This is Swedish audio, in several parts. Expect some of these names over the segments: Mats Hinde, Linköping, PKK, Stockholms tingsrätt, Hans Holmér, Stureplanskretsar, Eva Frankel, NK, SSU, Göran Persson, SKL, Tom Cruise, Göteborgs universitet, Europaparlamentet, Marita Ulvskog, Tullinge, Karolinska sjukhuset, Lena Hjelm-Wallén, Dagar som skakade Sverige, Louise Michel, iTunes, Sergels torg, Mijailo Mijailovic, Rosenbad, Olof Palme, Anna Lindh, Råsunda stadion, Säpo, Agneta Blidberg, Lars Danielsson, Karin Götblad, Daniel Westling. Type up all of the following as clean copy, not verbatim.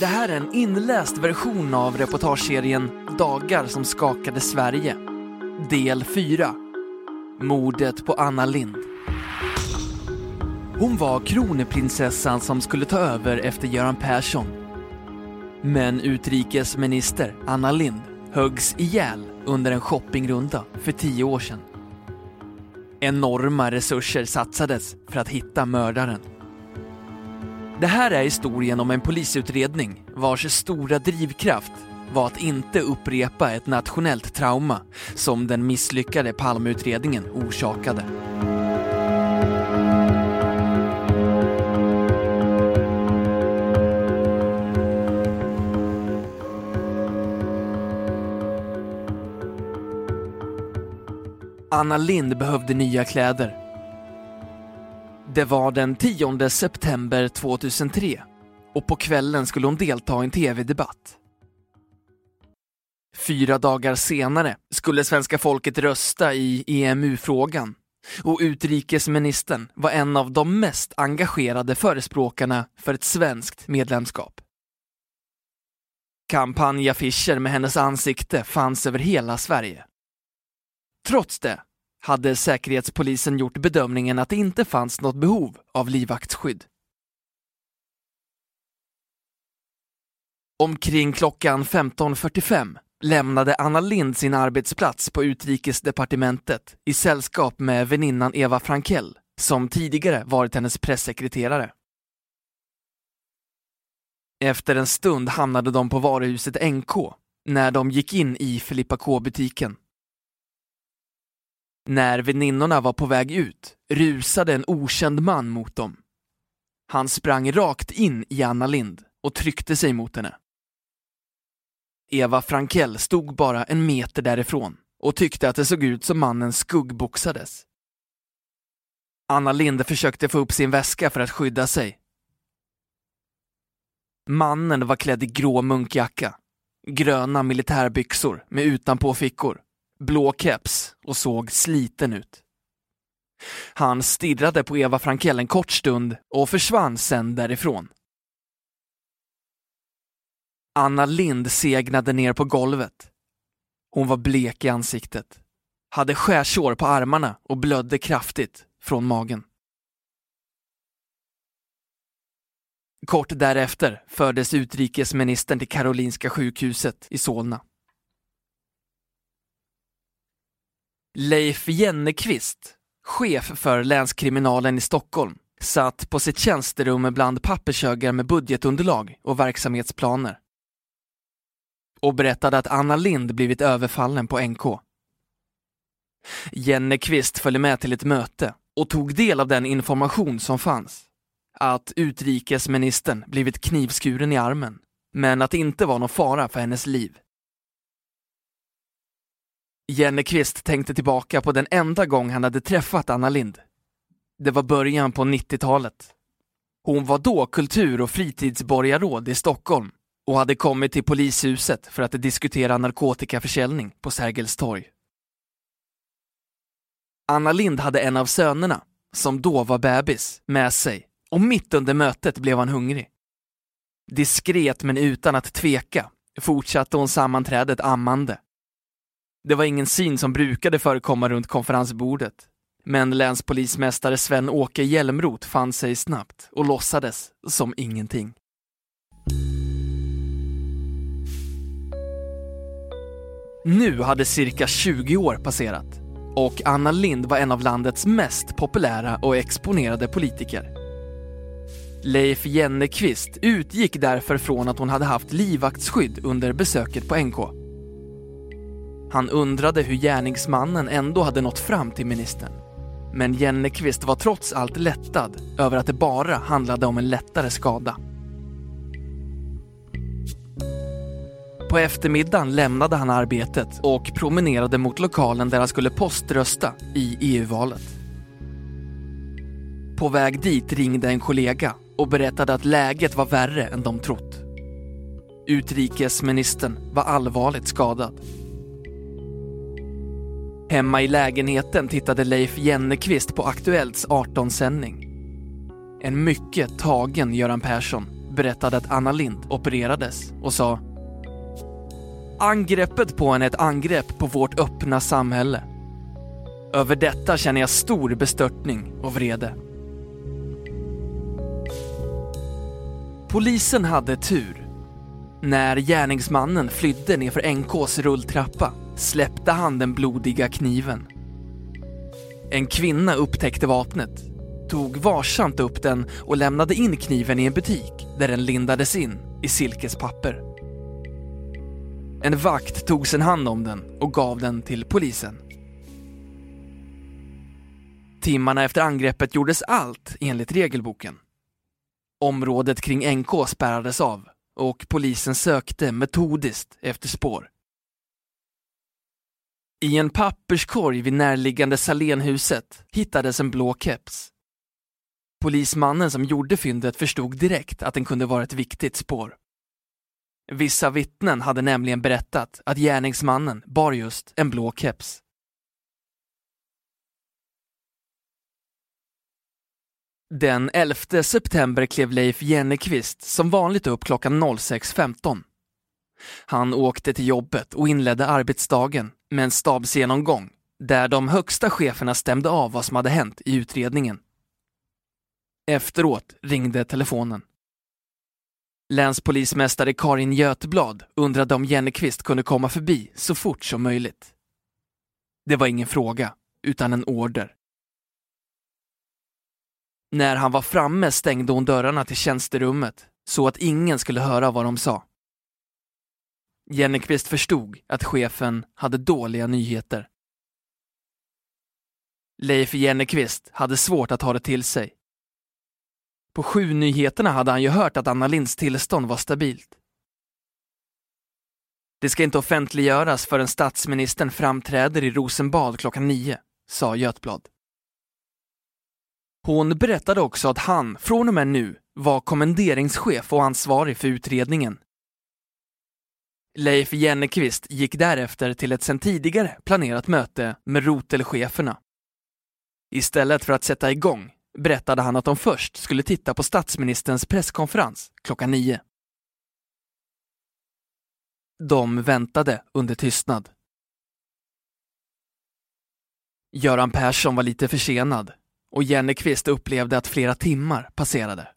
Det här är en inläst version av reportageserien Dagar som skakade Sverige. Del 4. Mordet på Anna Lindh. Hon var kronprinsessan som skulle ta över efter Göran Persson. Men utrikesminister Anna Lindh höggs ihjäl under en shoppingrunda för 10 år sedan. Enorma resurser satsades för att hitta mördaren. Det här är historien om en polisutredning vars stora drivkraft var att inte upprepa ett nationellt trauma som den misslyckade Palmeutredningen orsakade. Anna Lindh behövde nya kläder. Det var den 10 september 2003 och på kvällen skulle hon delta i en tv-debatt. 4 dagar senare skulle svenska folket rösta i EMU-frågan och utrikesministern var en av de mest engagerade förespråkarna för ett svenskt medlemskap. Kampanjaffischer med hennes ansikte fanns över hela Sverige. Trots det hade Säkerhetspolisen gjort bedömningen att det inte fanns något behov av livvaktsskydd. Omkring klockan 15:45 lämnade Anna Lindh sin arbetsplats på Utrikesdepartementet i sällskap med väninnan Eva Frankel, som tidigare varit hennes pressekreterare. Efter en stund hamnade de på varuhuset NK när de gick in i Filippa K-butiken. När väninnorna var på väg ut rusade en okänd man mot dem. Han sprang rakt in i Anna Lindh och tryckte sig mot henne. Eva Frankel stod bara 1 meter därifrån och tyckte att det såg ut som mannen skuggboxades. Anna Lindh försökte få upp sin väska för att skydda sig. Mannen var klädd i grå munkjacka, gröna militärbyxor med utanpå fickor, blå keps och såg sliten ut. Han stirrade på Eva Frankel en kort stund och försvann sen därifrån. Anna Lindh segnade ner på golvet. Hon var blek i ansiktet, hade skärsår på armarna och blödde kraftigt från magen. Kort därefter fördes utrikesministern till Karolinska sjukhuset i Solna. Leif Jennekvist, chef för länskriminalen i Stockholm, satt på sitt tjänsterum bland pappershögar med budgetunderlag och verksamhetsplaner och berättade att Anna Lindh blivit överfallen på NK. Jennekvist följde med till ett möte och tog del av den information som fanns. Att utrikesministern blivit knivskuren i armen, men att det inte var någon fara för hennes liv. Jennekvist tänkte tillbaka på den enda gång han hade träffat Anna Lindh. Det var början på 90-talet. Hon var då kultur- och fritidsborgarråd i Stockholm och hade kommit till polishuset för att diskutera narkotikaförsäljning på Sergels torg. Anna Lindh hade en av sönerna, som då var bebis, med sig och mitt under mötet blev han hungrig. Diskret men utan att tveka fortsatte hon sammanträdet ammande. Det var ingen syn som brukade förekomma runt konferensbordet. Men länspolismästare Sven-Åke Jelmroth fann sig snabbt och låtsades som ingenting. Nu hade cirka 20 år passerat och Anna Lindh var en av landets mest populära och exponerade politiker. Leif Jennekvist utgick därför från att hon hade haft livvaktsskydd under besöket på NK. Han undrade hur gärningsmannen ändå hade nått fram till ministern. Men Jennekvist var trots allt lättad över att det bara handlade om en lättare skada. På eftermiddagen lämnade han arbetet och promenerade mot lokalen där han skulle poströsta i EU-valet. På väg dit ringde en kollega och berättade att läget var värre än de trott. Utrikesministern var allvarligt skadad. Hemma i lägenheten tittade Leif Jennekvist på Aktuellts 18-sändning. En mycket tagen Göran Persson berättade att Anna Lindh opererades och sa: "Angreppet på henne är ett angrepp på vårt öppna samhälle. Över detta känner jag stor bestörtning och vrede." Polisen hade tur. När gärningsmannen flydde ner för NK:s rulltrappa släppte han den blodiga kniven. En kvinna upptäckte vapnet, tog varsamt upp den och lämnade in kniven i en butik där den lindades in i silkespapper. En vakt tog sin hand om den och gav den till polisen. Timmarna efter angreppet gjordes allt enligt regelboken. Området kring NK spärrades av och polisen sökte metodiskt efter spår. I en papperskorg vid närliggande Salenhuset hittades en blå keps. Polismannen som gjorde fyndet förstod direkt att den kunde vara ett viktigt spår. Vissa vittnen hade nämligen berättat att gärningsmannen bar just en blå keps. Den 11 september klev Leif Jennekvist som vanligt upp klockan 06.15. Han åkte till jobbet och inledde arbetsdagen med en stabsgenomgång där de högsta cheferna stämde av vad som hade hänt i utredningen. Efteråt ringde telefonen. Länspolismästare Karin Götblad undrade om Jennekvist kunde komma förbi så fort som möjligt. Det var ingen fråga, utan en order. När han var framme stängde hon dörrarna till tjänsterummet så att ingen skulle höra vad de sa. Jennekvist förstod att chefen hade dåliga nyheter. Leif Jennekvist hade svårt att ha det till sig. På 7-nyheterna hade han ju hört att Anna Lindhs tillstånd var stabilt. "Det ska inte offentliggöras förrän statsministern framträder i Rosenbad klockan 9, sa Götblad. Hon berättade också att han från och med nu var kommenderingschef och ansvarig för utredningen. Leif Jennekvist gick därefter till ett sedan tidigare planerat möte med rotelcheferna. Istället för att sätta igång berättade han att de först skulle titta på statsministerns presskonferens klockan 9. De väntade under tystnad. Göran Persson var lite försenad och Jennekvist upplevde att flera timmar passerade.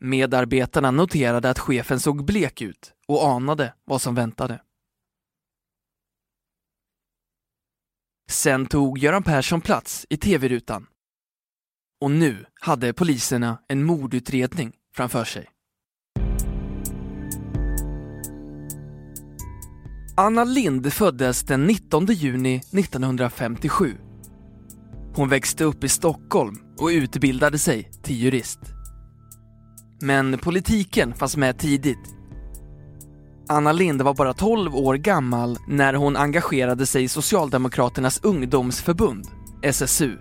Medarbetarna noterade att chefen såg blek ut och anade vad som väntade. Sen tog Göran Persson plats i TV-rutan. Och nu hade poliserna en mordutredning framför sig. Anna Lindh föddes den 19 juni 1957. Hon växte upp i Stockholm och utbildade sig till jurist. Men politiken fanns med tidigt. Anna Lindh var bara 12 år gammal när hon engagerade sig i Socialdemokraternas ungdomsförbund, SSU.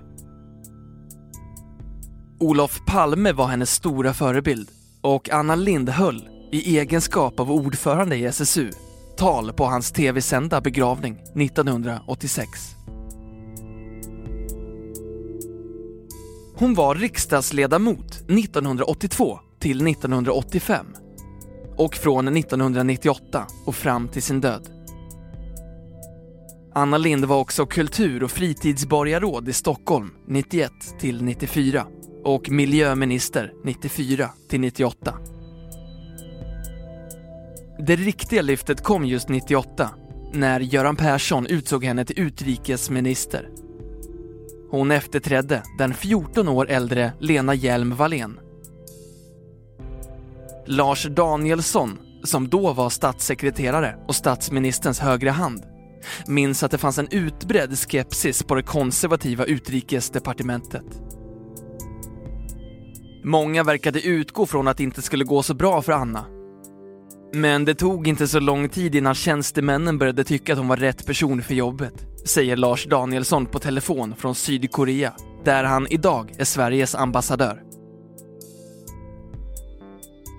Olof Palme var hennes stora förebild och Anna Lindh höll, i egenskap av ordförande i SSU, tal på hans tv-sända begravning 1986. Hon var riksdagsledamot 1982 till 1985 och från 1998 och fram till sin död. Anna Lindh var också kultur- och fritidsborgarråd i Stockholm 91 till 94. Och miljöminister 94 till 98. Det riktiga lyftet kom just 98 när Göran Persson utsåg henne till utrikesminister. Hon efterträdde den 14 år äldre Lena Hjelm-Wallén. Lars Danielsson, som då var statssekreterare och statsministerns högra hand, minns att det fanns en utbredd skepsis på det konservativa utrikesdepartementet. Många verkade utgå från att det inte skulle gå så bra för Anna. Men det tog inte så lång tid innan tjänstemännen började tycka att hon var rätt person för jobbet, säger Lars Danielsson på telefon från Sydkorea, där han idag är Sveriges ambassadör.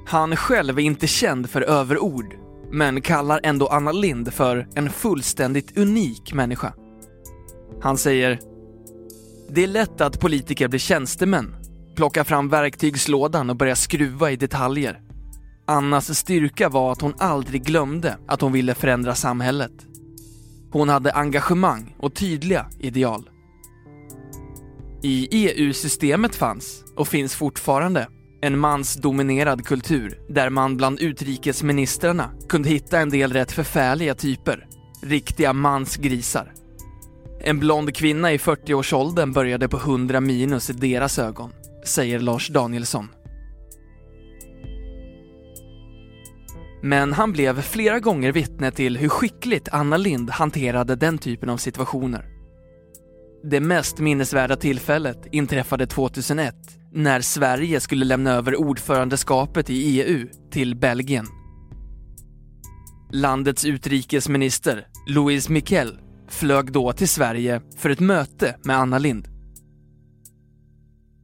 Han själv är inte känd för överord, men kallar ändå Anna Lindh för en fullständigt unik människa. Han säger: "Det är lätt att politiker blir tjänstemän, plockar fram verktygslådan och börjar skruva i detaljer. Annas styrka var att hon aldrig glömde att hon ville förändra samhället. Hon hade engagemang och tydliga ideal. I EU-systemet fanns, och finns fortfarande, en mansdominerad kultur där man bland utrikesministrarna kunde hitta en del rätt förfärliga typer, riktiga mansgrisar. En blond kvinna i 40-årsåldern började på 100 minus i deras ögon", säger Lars Danielsson. Men han blev flera gånger vittne till hur skickligt Anna Lindh hanterade den typen av situationer. Det mest minnesvärda tillfället inträffade 2001 när Sverige skulle lämna över ordförandeskapet i EU till Belgien. Landets utrikesminister, Louise Michel, flög då till Sverige för ett möte med Anna Lindh.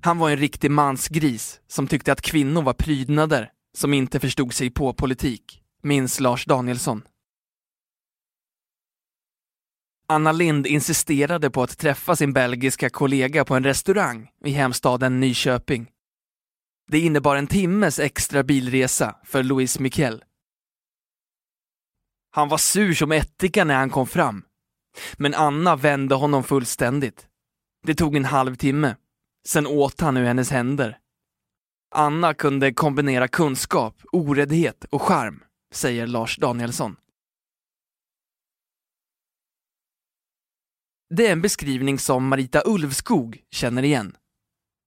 Han var en riktig mansgris som tyckte att kvinnor var prydnader som inte förstod sig på politik, minns Lars Danielsson. Anna Lindh insisterade på att träffa sin belgiska kollega på en restaurang i hemstaden Nyköping. Det innebar en timmes extra bilresa för Louise Michel. Han var sur som ättika när han kom fram, men Anna vände honom fullständigt. Det tog en halvtimme, sen åt han ur hennes händer. Anna kunde kombinera kunskap, oräddhet och charm, säger Lars Danielsson. Det är en beskrivning som Marita Ulvskog känner igen.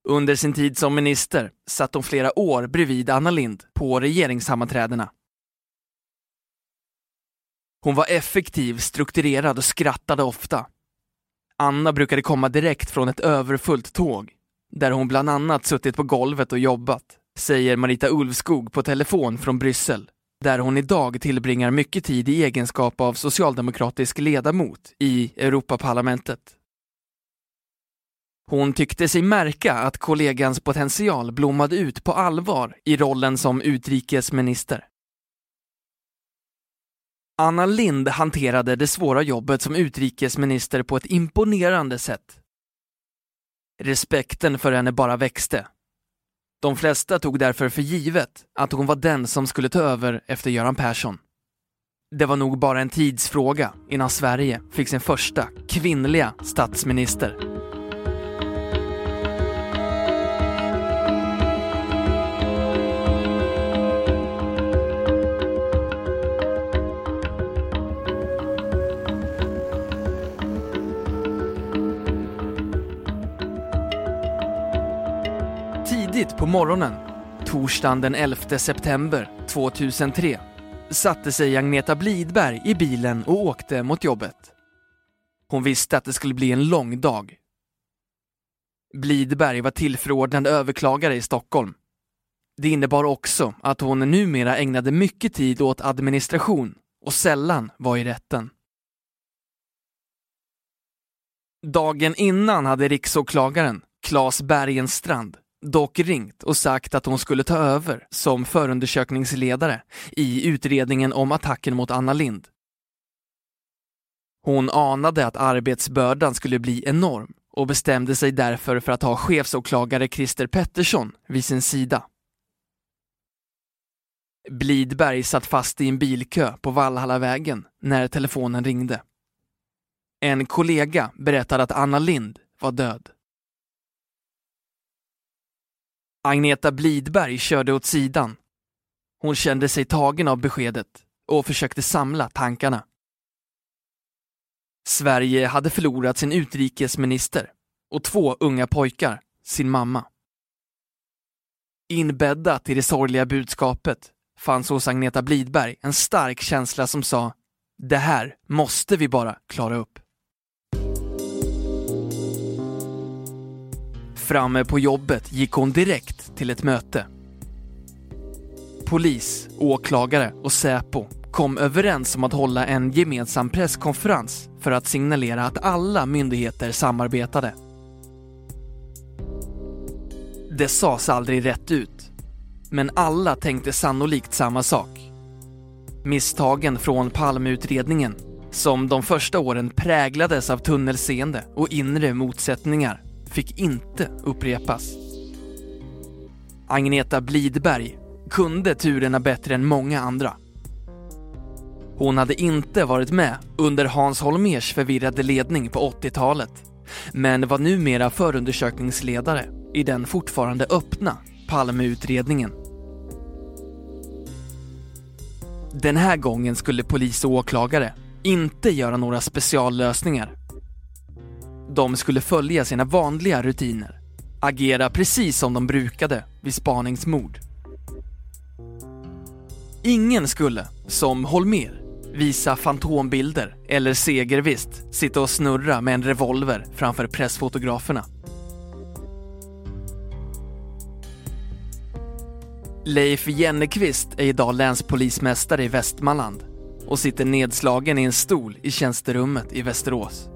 Under sin tid som minister satt hon flera år bredvid Anna Lindh på regeringssammanträdena. Hon var effektiv, strukturerad och skrattade ofta. Anna brukade komma direkt från ett överfullt tåg, där hon bland annat suttit på golvet och jobbat, säger Marita Ulvskog på telefon från Bryssel, där hon idag tillbringar mycket tid i egenskap av socialdemokratisk ledamot i Europaparlamentet. Hon tyckte sig märka att kollegans potential blommade ut på allvar i rollen som utrikesminister. Anna Lindh hanterade det svåra jobbet som utrikesminister på ett imponerande sätt. Respekten för henne bara växte. De flesta tog därför för givet att hon var den som skulle ta över efter Göran Persson. Det var nog bara en tidsfråga innan Sverige fick sin första kvinnliga statsminister. På morgonen, torsdagen den 11 september 2003, satte sig Agneta Blidberg i bilen och åkte mot jobbet. Hon visste att det skulle bli en lång dag. Blidberg var tillförordnad överklagare i Stockholm. Det innebar också att hon numera ägnade mycket tid åt administration och sällan var i rätten. Dagen innan hade riksåklagaren, Clas Bergenstrand, dock ringt och sagt att hon skulle ta över som förundersökningsledare i utredningen om attacken mot Anna Lindh. Hon anade att arbetsbördan skulle bli enorm och bestämde sig därför för att ha chefsåklagare Christer Pettersson vid sin sida. Blidberg satt fast i en bilkö på Vallhallavägen när telefonen ringde. En kollega berättade att Anna Lindh var död. Agneta Blidberg körde åt sidan. Hon kände sig tagen av beskedet och försökte samla tankarna. Sverige hade förlorat sin utrikesminister och 2 unga pojkar, sin mamma. Inbäddat i det sorgliga budskapet fanns hos Agneta Blidberg en stark känsla som sa: "Det här måste vi bara klara upp." Framme på jobbet gick hon direkt till ett möte. Polis, åklagare och Säpo kom överens om att hålla en gemensam presskonferens för att signalera att alla myndigheter samarbetade. Det sades aldrig rätt ut, men alla tänkte sannolikt samma sak. Misstagen från Palmeutredningen, som de första åren präglades av tunnelseende och inre motsättningar, fick inte upprepas. Agneta Blidberg kunde turerna bättre än många andra. Hon hade inte varit med under Hans Holmérs förvirrade ledning på 80-talet, men var numera förundersökningsledare i den fortfarande öppna Palmeutredningen. Den här gången skulle polis och åklagare inte göra några speciallösningar. De skulle följa sina vanliga rutiner, agera precis som de brukade vid spaningsmord. Ingen skulle, som Holmér, visa fantombilder eller segervist sitta och snurra med en revolver framför pressfotograferna. Leif Jennekvist är idag länspolismästare i Västmanland och sitter nedslagen i en stol i tjänsterummet i Västerås.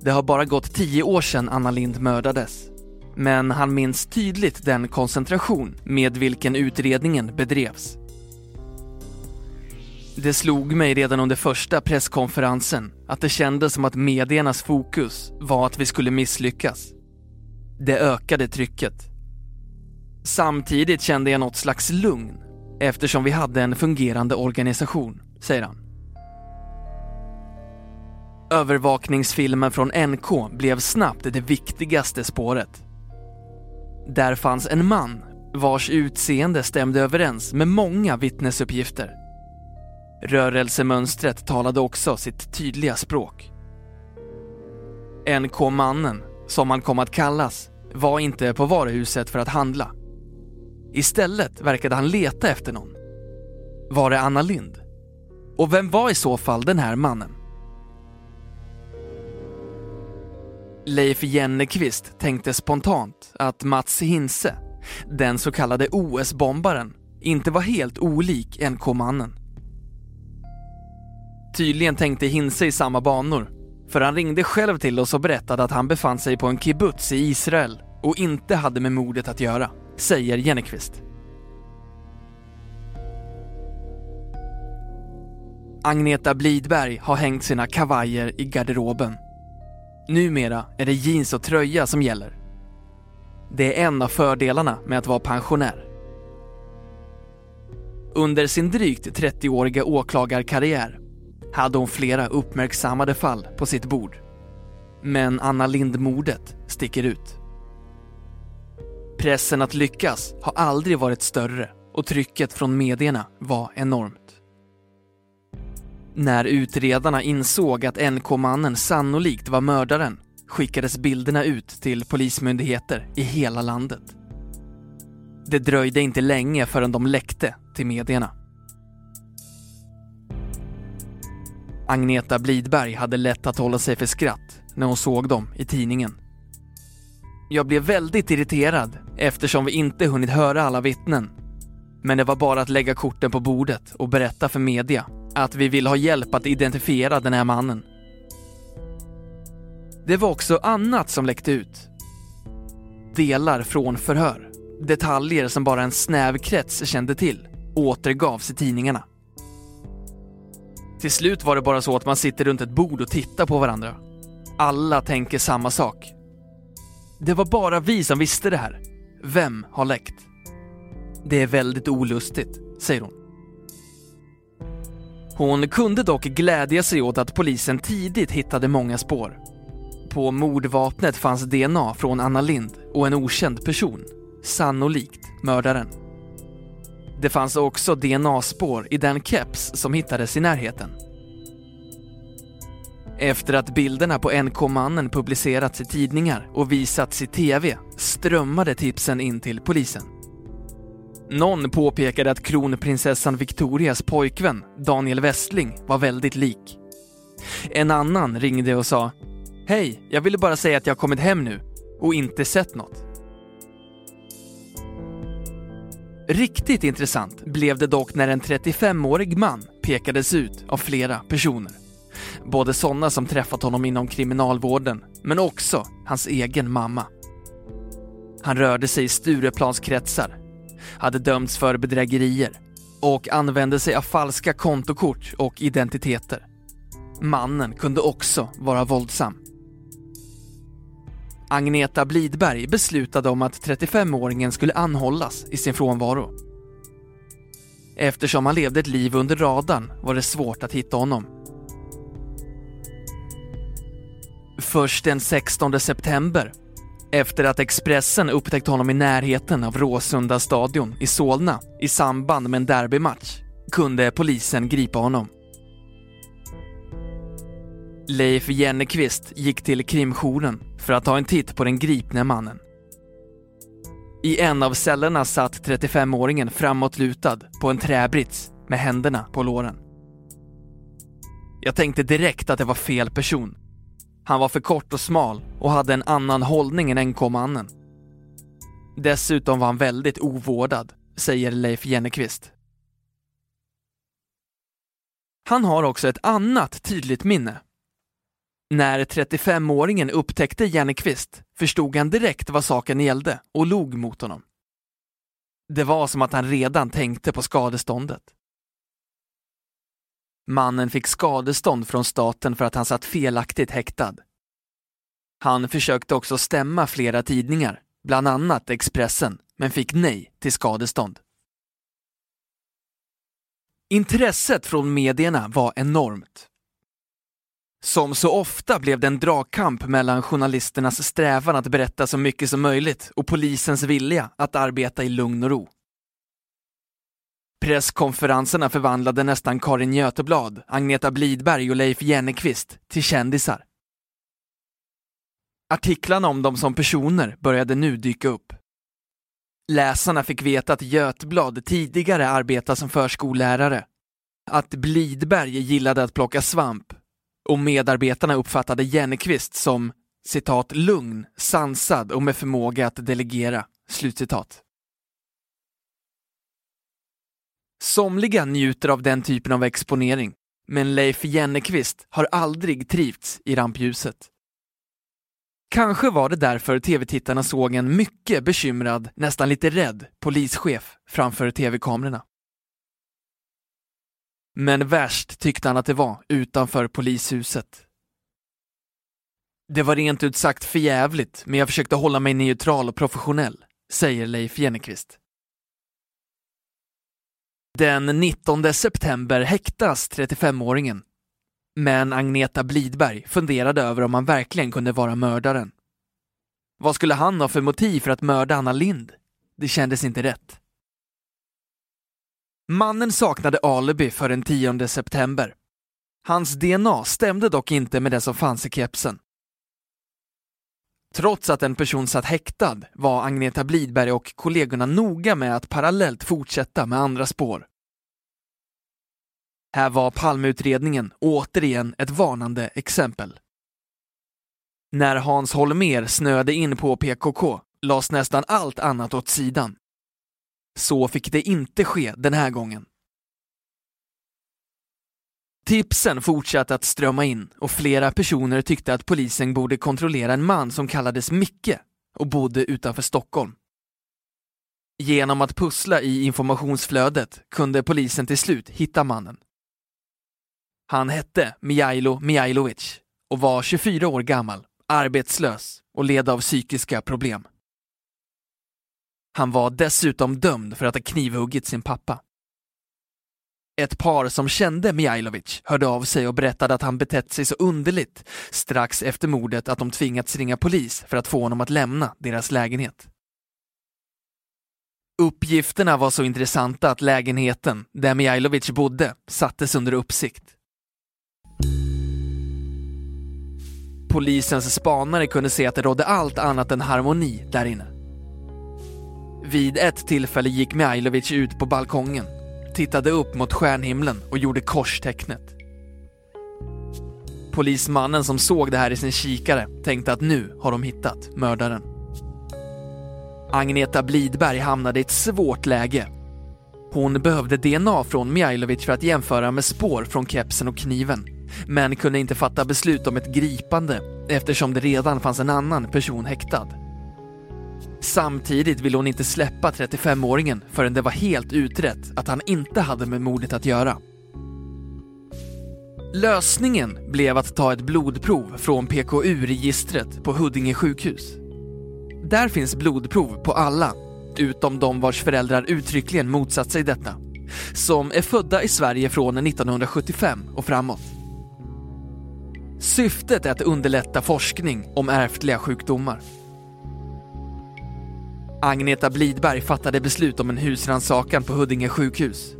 Det har bara gått 10 år sedan Anna Lindh mördades, men han minns tydligt den koncentration med vilken utredningen bedrevs. Det slog mig redan under första presskonferensen att det kändes som att mediernas fokus var att vi skulle misslyckas. Det ökade trycket. Samtidigt kände jag något slags lugn eftersom vi hade en fungerande organisation, säger han. Övervakningsfilmen från NK blev snabbt det viktigaste spåret. Där fanns en man vars utseende stämde överens med många vittnesuppgifter. Rörelsemönstret talade också sitt tydliga språk. NK-mannen, som han kom att kallas, var inte på varuhuset för att handla. Istället verkade han leta efter någon. Var det Anna Lindh? Och vem var i så fall den här mannen? Leif Jennekvist tänkte spontant att Mats Hinde, den så kallade OS-bombaren, inte var helt olik NK-mannen. Tydligen tänkte Hinde i samma banor, för han ringde själv till oss och berättade att han befann sig på en kibbutz i Israel och inte hade med mordet att göra, säger Jennekvist. Agneta Blidberg har hängt sina kavajer i garderoben. Numera är det jeans och tröja som gäller. Det är en av fördelarna med att vara pensionär. Under sin drygt 30-åriga åklagarkarriär hade hon flera uppmärksammade fall på sitt bord. Men Anna Lindh-mordet sticker ut. Pressen att lyckas har aldrig varit större och trycket från medierna var enormt. När utredarna insåg att NK-mannen sannolikt var mördaren skickades bilderna ut till polismyndigheter i hela landet. Det dröjde inte länge förrän de läckte till medierna. Agneta Blidberg hade lätt att hålla sig för skratt när hon såg dem i tidningen. Jag blev väldigt irriterad eftersom vi inte hunnit höra alla vittnen. Men det var bara att lägga korten på bordet och berätta för media att vi vill ha hjälp att identifiera den här mannen. Det var också annat som läckte ut. Delar från förhör, detaljer som bara en snäv krets kände till, återgavs i tidningarna. Till slut var det bara så att man sitter runt ett bord och tittar på varandra. Alla tänker samma sak. Det var bara vi som visste det här. Vem har läckt? Det är väldigt olustigt, säger hon. Hon kunde dock glädja sig åt att polisen tidigt hittade många spår. På mordvapnet fanns DNA från Anna Lindh och en okänd person, sannolikt mördaren. Det fanns också DNA-spår i den keps som hittades i närheten. Efter att bilderna på NK-mannen publicerats i tidningar och visats i TV strömmade tipsen in till polisen. Någon påpekade att kronprinsessan Victorias pojkvän, Daniel Westling, var väldigt lik. En annan ringde och sa: "Hej, jag ville bara säga att jag kommit hem nu och inte sett något." Riktigt intressant blev det dock när en 35-årig man pekades ut av flera personer. Både sådana som träffat honom inom kriminalvården, men också hans egen mamma. Han rörde sig i Stureplanskretsar, hade dömts för bedrägerier och använde sig av falska kontokort och identiteter. Mannen kunde också vara våldsam. Agneta Blidberg beslutade om att 35-åringen skulle anhållas i sin frånvaro. Eftersom han levde ett liv under radarn var det svårt att hitta honom. Först den 16 september, efter att Expressen upptäckt honom i närheten av Råsunda stadion i Solna i samband med en derbymatch, kunde polisen gripa honom. Leif Jennekvist gick till krimjouren för att ta en titt på den gripne mannen. I en av cellerna satt 35-åringen framåtlutad på en träbrits med händerna på låren. Jag tänkte direkt att det var fel person. Han var för kort och smal och hade en annan hållning än NK-mannen. Dessutom var han väldigt ovårdad, säger Leif Jennekvist. Han har också ett annat tydligt minne. När 35-åringen upptäckte Jennekvist förstod han direkt vad saken gällde och log mot honom. Det var som att han redan tänkte på skadeståndet. Mannen fick skadestånd från staten för att han satt felaktigt häktad. Han försökte också stämma flera tidningar, bland annat Expressen, men fick nej till skadestånd. Intresset från medierna var enormt. Som så ofta blev det en dragkamp mellan journalisternas strävan att berätta så mycket som möjligt och polisens vilja att arbeta i lugn och ro. Presskonferenserna förvandlade nästan Karin Götblad, Agneta Blidberg och Leif Jennekvist till kändisar. Artiklarna om dem som personer började nu dyka upp. Läsarna fick veta att Götblad tidigare arbetade som förskollärare, att Blidberg gillade att plocka svamp och medarbetarna uppfattade Jennekvist som citat lugn, sansad och med förmåga att delegera, slutcitat. Somliga njuter av den typen av exponering, men Leif Jennekvist har aldrig trivts i rampljuset. Kanske var det därför tv-tittarna såg en mycket bekymrad, nästan lite rädd polischef framför tv-kamerorna. Men värst tyckte han att det var utanför polishuset. Det var rent ut sagt förjävligt, men jag försökte hålla mig neutral och professionell, säger Leif Jennekvist. Den 19 september häktas 35-åringen, men Agneta Blidberg funderade över om han verkligen kunde vara mördaren. Vad skulle han ha för motiv för att mörda Anna Lindh? Det kändes inte rätt. Mannen saknade alibi för den 10 september. Hans DNA stämde dock inte med det som fanns i kepsen. Trots att en person satt häktad var Agneta Blidberg och kollegorna noga med att parallellt fortsätta med andra spår. Här var Palmeutredningen återigen ett varnande exempel. När Hans Holmér snöade in på PKK lades nästan allt annat åt sidan. Så fick det inte ske den här gången. Tipsen fortsatte att strömma in och flera personer tyckte att polisen borde kontrollera en man som kallades Micke och bodde utanför Stockholm. Genom att pussla i informationsflödet kunde polisen till slut hitta mannen. Han hette Mijailo Mijailovic och var 24 år gammal, arbetslös och led av psykiska problem. Han var dessutom dömd för att ha knivhuggit sin pappa. Ett par som kände Mijailovic hörde av sig och berättade att han betett sig så underligt strax efter mordet att de tvingats ringa polis för att få honom att lämna deras lägenhet. Uppgifterna var så intressanta att lägenheten där Mijailovic bodde sattes under uppsikt. Polisens spanare kunde se att det rådde allt annat än harmoni där inne. Vid ett tillfälle gick Mijailovic ut på balkongen, tittade upp mot stjärnhimlen och gjorde korstecknet. Polismannen som såg det här i sin kikare tänkte att nu har de hittat mördaren. Agneta Blidberg hamnade i ett svårt läge Hon behövde DNA från Mijailovic för att jämföra med spår från kepsen och kniven, men kunde inte fatta beslut om ett gripande eftersom det redan fanns en annan person häktad. Samtidigt ville hon inte släppa 35-åringen förrän det var helt utrett att han inte hade med mordet att göra. Lösningen blev att ta ett blodprov från PKU-registret på Huddinge sjukhus. Där finns blodprov på alla, utom de vars föräldrar uttryckligen motsatt sig detta, som är födda i Sverige från 1975 och framåt. Syftet är att underlätta forskning om ärftliga sjukdomar. Agneta Blidberg fattade beslut om en husrannsakan på Huddinge sjukhus.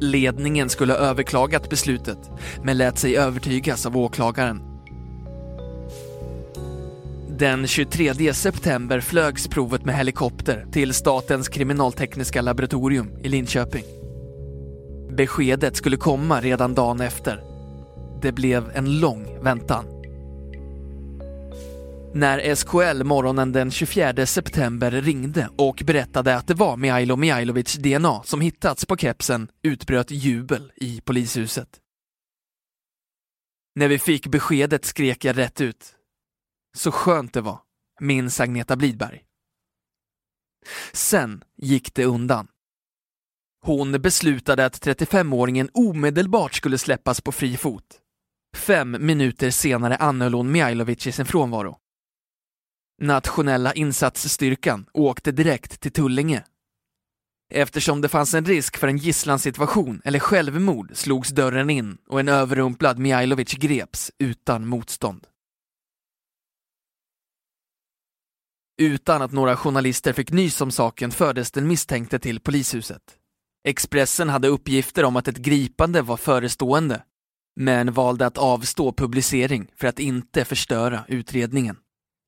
Ledningen skulle ha överklagat beslutet, men lät sig övertygas av åklagaren. Den 23 september flögs provet med helikopter till Statens kriminaltekniska laboratorium i Linköping. Beskedet skulle komma redan dagen efter. Det blev en lång väntan. När SKL morgonen den 24 september ringde och berättade att det var Mijailo Mijailovic DNA som hittats på kepsen, utbröt jubel i polishuset. När vi fick beskedet skrek jag rätt ut: "Så skönt det var", minns Agneta Blidberg. Sen gick det undan. Hon beslutade att 35-åringen omedelbart skulle släppas på fri fot. 5 minuter senare anhöll hon Mijailovic i sin frånvaro. Nationella insatsstyrkan åkte direkt till Tullinge. Eftersom det fanns en risk för en gisslansituation eller självmord slogs dörren in och en överrumplad Mijailovic greps utan motstånd. Utan att några journalister fick nys om saken fördes den misstänkte till polishuset. Expressen hade uppgifter om att ett gripande var förestående, men valde att avstå publicering för att inte förstöra utredningen.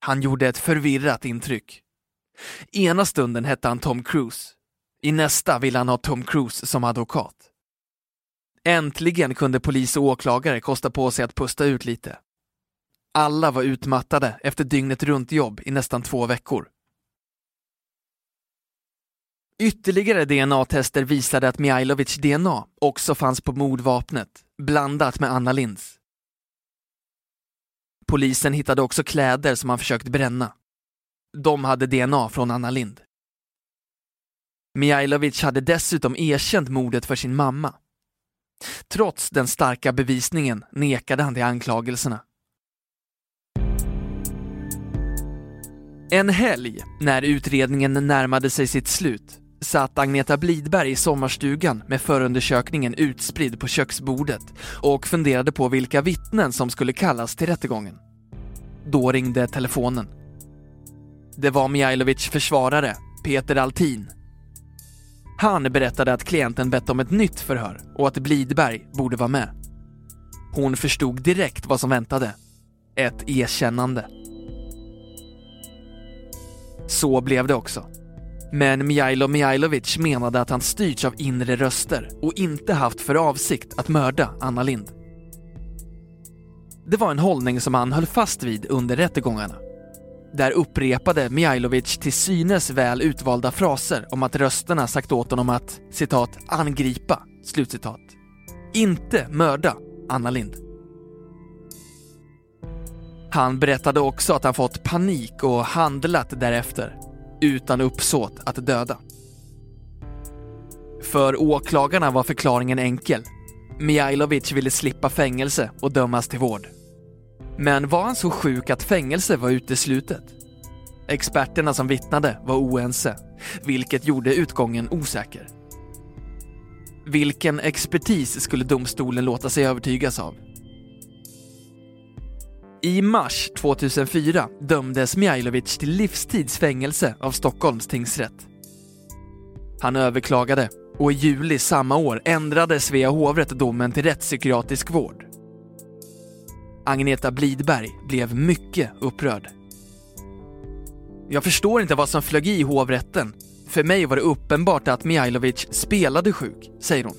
Han gjorde ett förvirrat intryck. Ena stunden hette han Tom Cruise. I nästa ville han ha Tom Cruise som advokat. Äntligen kunde polis och åklagare kosta på sig att pusta ut lite. Alla var utmattade efter dygnet runt jobb i nästan 2 veckor. Ytterligare DNA-tester visade att Mijailovic DNA också fanns på mordvapnet, blandat med Anna Lindhs. Polisen hittade också kläder som han försökt bränna. De hade DNA från Anna Lindh. Mijailovic hade dessutom erkänt mordet för sin mamma. Trots den starka bevisningen nekade han till anklagelserna. En helg, när utredningen närmade sig sitt slut, satt Agneta Blidberg i sommarstugan med förundersökningen utspridd på köksbordet och funderade på vilka vittnen som skulle kallas till rättegången. Då ringde telefonen. Det var Mijailovics försvarare, Peter Altin. Han berättade att klienten bett om ett nytt förhör och att Blidberg borde vara med. Hon förstod direkt vad som väntade. Ett erkännande. Så blev det också. Men Mijailo Mijailovic menade att han styrts av inre röster och inte haft för avsikt att mörda Anna Lindh. Det var en hållning som han höll fast vid under rättegångarna. Där upprepade Mijailovic till synes väl utvalda fraser om att rösterna sagt åt honom att, citat, angripa, slutcitat, inte mörda Anna Lindh. Han berättade också att han fått panik och handlat därefter, utan uppsåt att döda. För åklagarna var förklaringen enkel. Mijailovic ville slippa fängelse och dömas till vård. Men var han så sjuk att fängelse var uteslutet? Experterna som vittnade var oense, vilket gjorde utgången osäker. Vilken expertis skulle domstolen låta sig övertygas av? I mars 2004 dömdes Mijailovic till livstidsfängelse av Stockholms tingsrätt. Han överklagade och i juli samma år ändrade Svea hovrätt domen till rättspsykiatrisk vård. Agneta Blidberg blev mycket upprörd. Jag förstår inte vad som flög i hovrätten. För mig var det uppenbart att Mijailovic spelade sjuk, säger hon.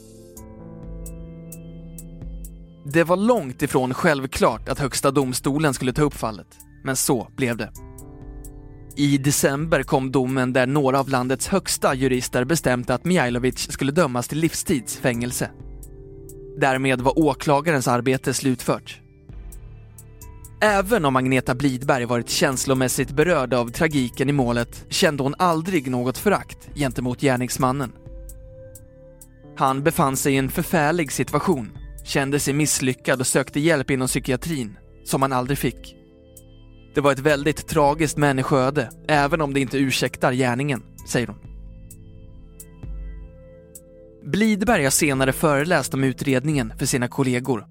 Det var långt ifrån självklart att högsta domstolen skulle ta upp fallet, men så blev det. I december kom domen där några av landets högsta jurister bestämde att Mijailovic skulle dömas till livstidsfängelse. Därmed var åklagarens arbete slutfört. Även om Agneta Blidberg varit känslomässigt berörd av tragiken i målet kände hon aldrig något förakt gentemot gärningsmannen. Han befann sig i en förfärlig situation, kände sig misslyckad och sökte hjälp inom psykiatrin, som han aldrig fick. Det var ett väldigt tragiskt människoöde, även om det inte ursäktar gärningen, säger hon. Blidberg har senare föreläst om utredningen för sina kollegor.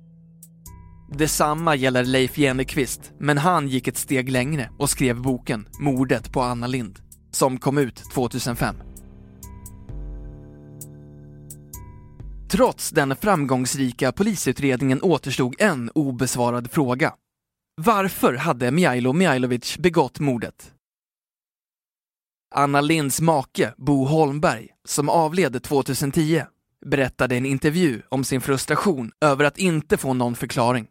Detsamma gäller Leif Jennekvist, men han gick ett steg längre och skrev boken Mordet på Anna Lindh, som kom ut 2005. Trots den framgångsrika polisutredningen återstod en obesvarad fråga. Varför hade Mijailo Mijailovic begått mordet? Anna Lindhs make, Bo Holmberg, som avled 2010, berättade i en intervju om sin frustration över att inte få någon förklaring.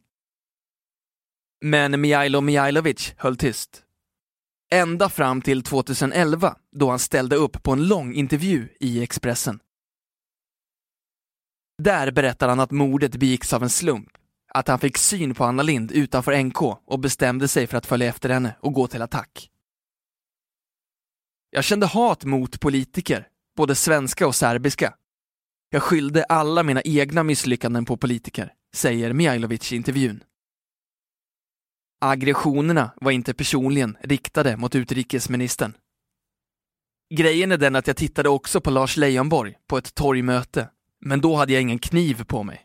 Men Mijailo Mijailovic höll tyst. Ända fram till 2011, då han ställde upp på en lång intervju i Expressen. Där berättar han att mordet begicks av en slump. Att han fick syn på Anna Lindh utanför NK och bestämde sig för att följa efter henne och gå till attack. Jag kände hat mot politiker, både svenska och serbiska. Jag skyllde alla mina egna misslyckanden på politiker, säger Mijailovic i intervjun. Aggressionerna var inte personligen riktade mot utrikesministern. Grejen är den att jag tittade också på Lars Leijonborg på ett torgmöte, men då hade jag ingen kniv på mig.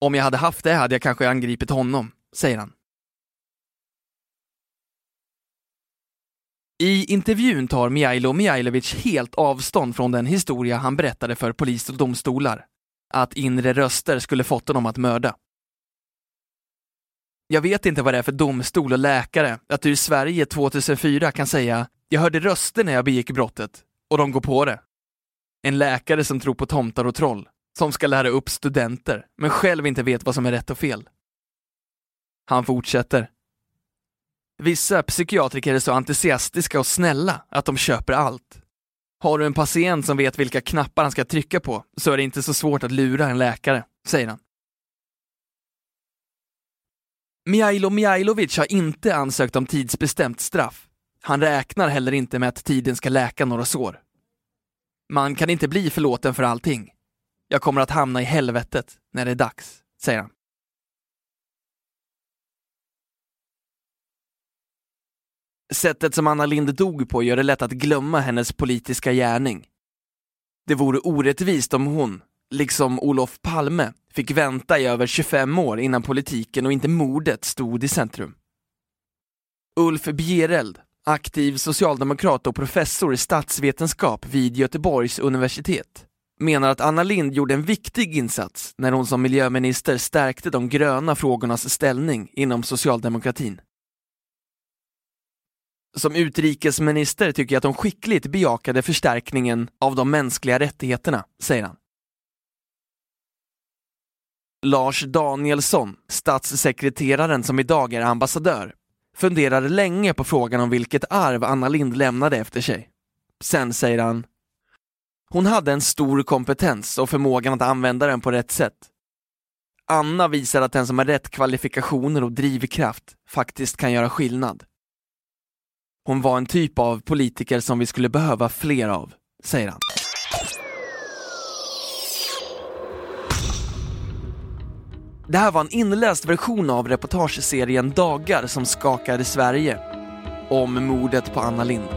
Om jag hade haft det hade jag kanske angripit honom, säger han. I intervjun tar Mijailo Mijailovic helt avstånd från den historia han berättade för polis och domstolar. Att inre röster skulle fått honom att mörda. Jag vet inte vad det är för domstol och läkare att du i Sverige 2004 kan säga jag hörde röster när jag begick brottet och de går på det. En läkare som tror på tomtar och troll. Som ska lära upp studenter, men själv inte vet vad som är rätt och fel. Han fortsätter. Vissa psykiatriker är så entusiastiska och snälla att de köper allt. Har du en patient som vet vilka knappar han ska trycka på så är det inte så svårt att lura en läkare, säger han. Mijailo Mijailovic har inte ansökt om tidsbestämt straff. Han räknar heller inte med att tiden ska läka några sår. Man kan inte bli förlåten för allting. Jag kommer att hamna i helvetet när det är dags, säger han. Sättet som Anna Lindh dog på gör det lätt att glömma hennes politiska gärning. Det vore orättvist om hon, liksom Olof Palme, fick vänta i över 25 år innan politiken och inte mordet stod i centrum. Ulf Bjereld, aktiv socialdemokrat och professor i statsvetenskap vid Göteborgs universitet, menar att Anna Lindh gjorde en viktig insats när hon som miljöminister stärkte de gröna frågornas ställning inom socialdemokratin. Som utrikesminister tycker jag att hon skickligt bejakade förstärkningen av de mänskliga rättigheterna, säger han. Lars Danielsson, statssekreteraren som idag är ambassadör, funderade länge på frågan om vilket arv Anna Lindh lämnade efter sig. Sen säger han: hon hade en stor kompetens och förmågan att använda den på rätt sätt. Anna visar att den som har rätt kvalifikationer och drivkraft faktiskt kan göra skillnad. Hon var en typ av politiker som vi skulle behöva fler av, säger han. Det här var en inläst version av reportageserien Dagar som skakade Sverige om mordet på Anna Lindh.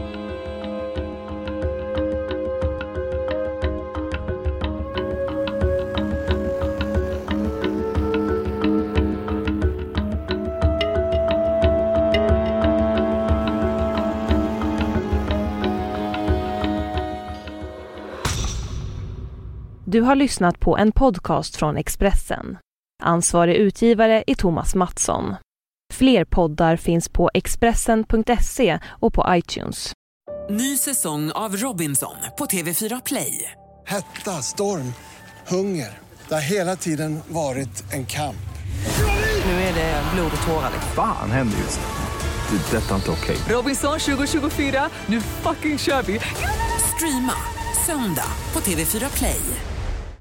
Du har lyssnat på en podcast från Expressen. Ansvarig utgivare är Thomas Mattsson. Fler poddar finns på Expressen.se och på iTunes. Ny säsong av Robinson på TV4 Play. Hetta, storm, hunger. Det har hela tiden varit en kamp. Nu är det blod och tårar. Fan händer just det. Detta är inte okej. Robinson 2024, nu fucking kör vi. Streama söndag på TV4 Play.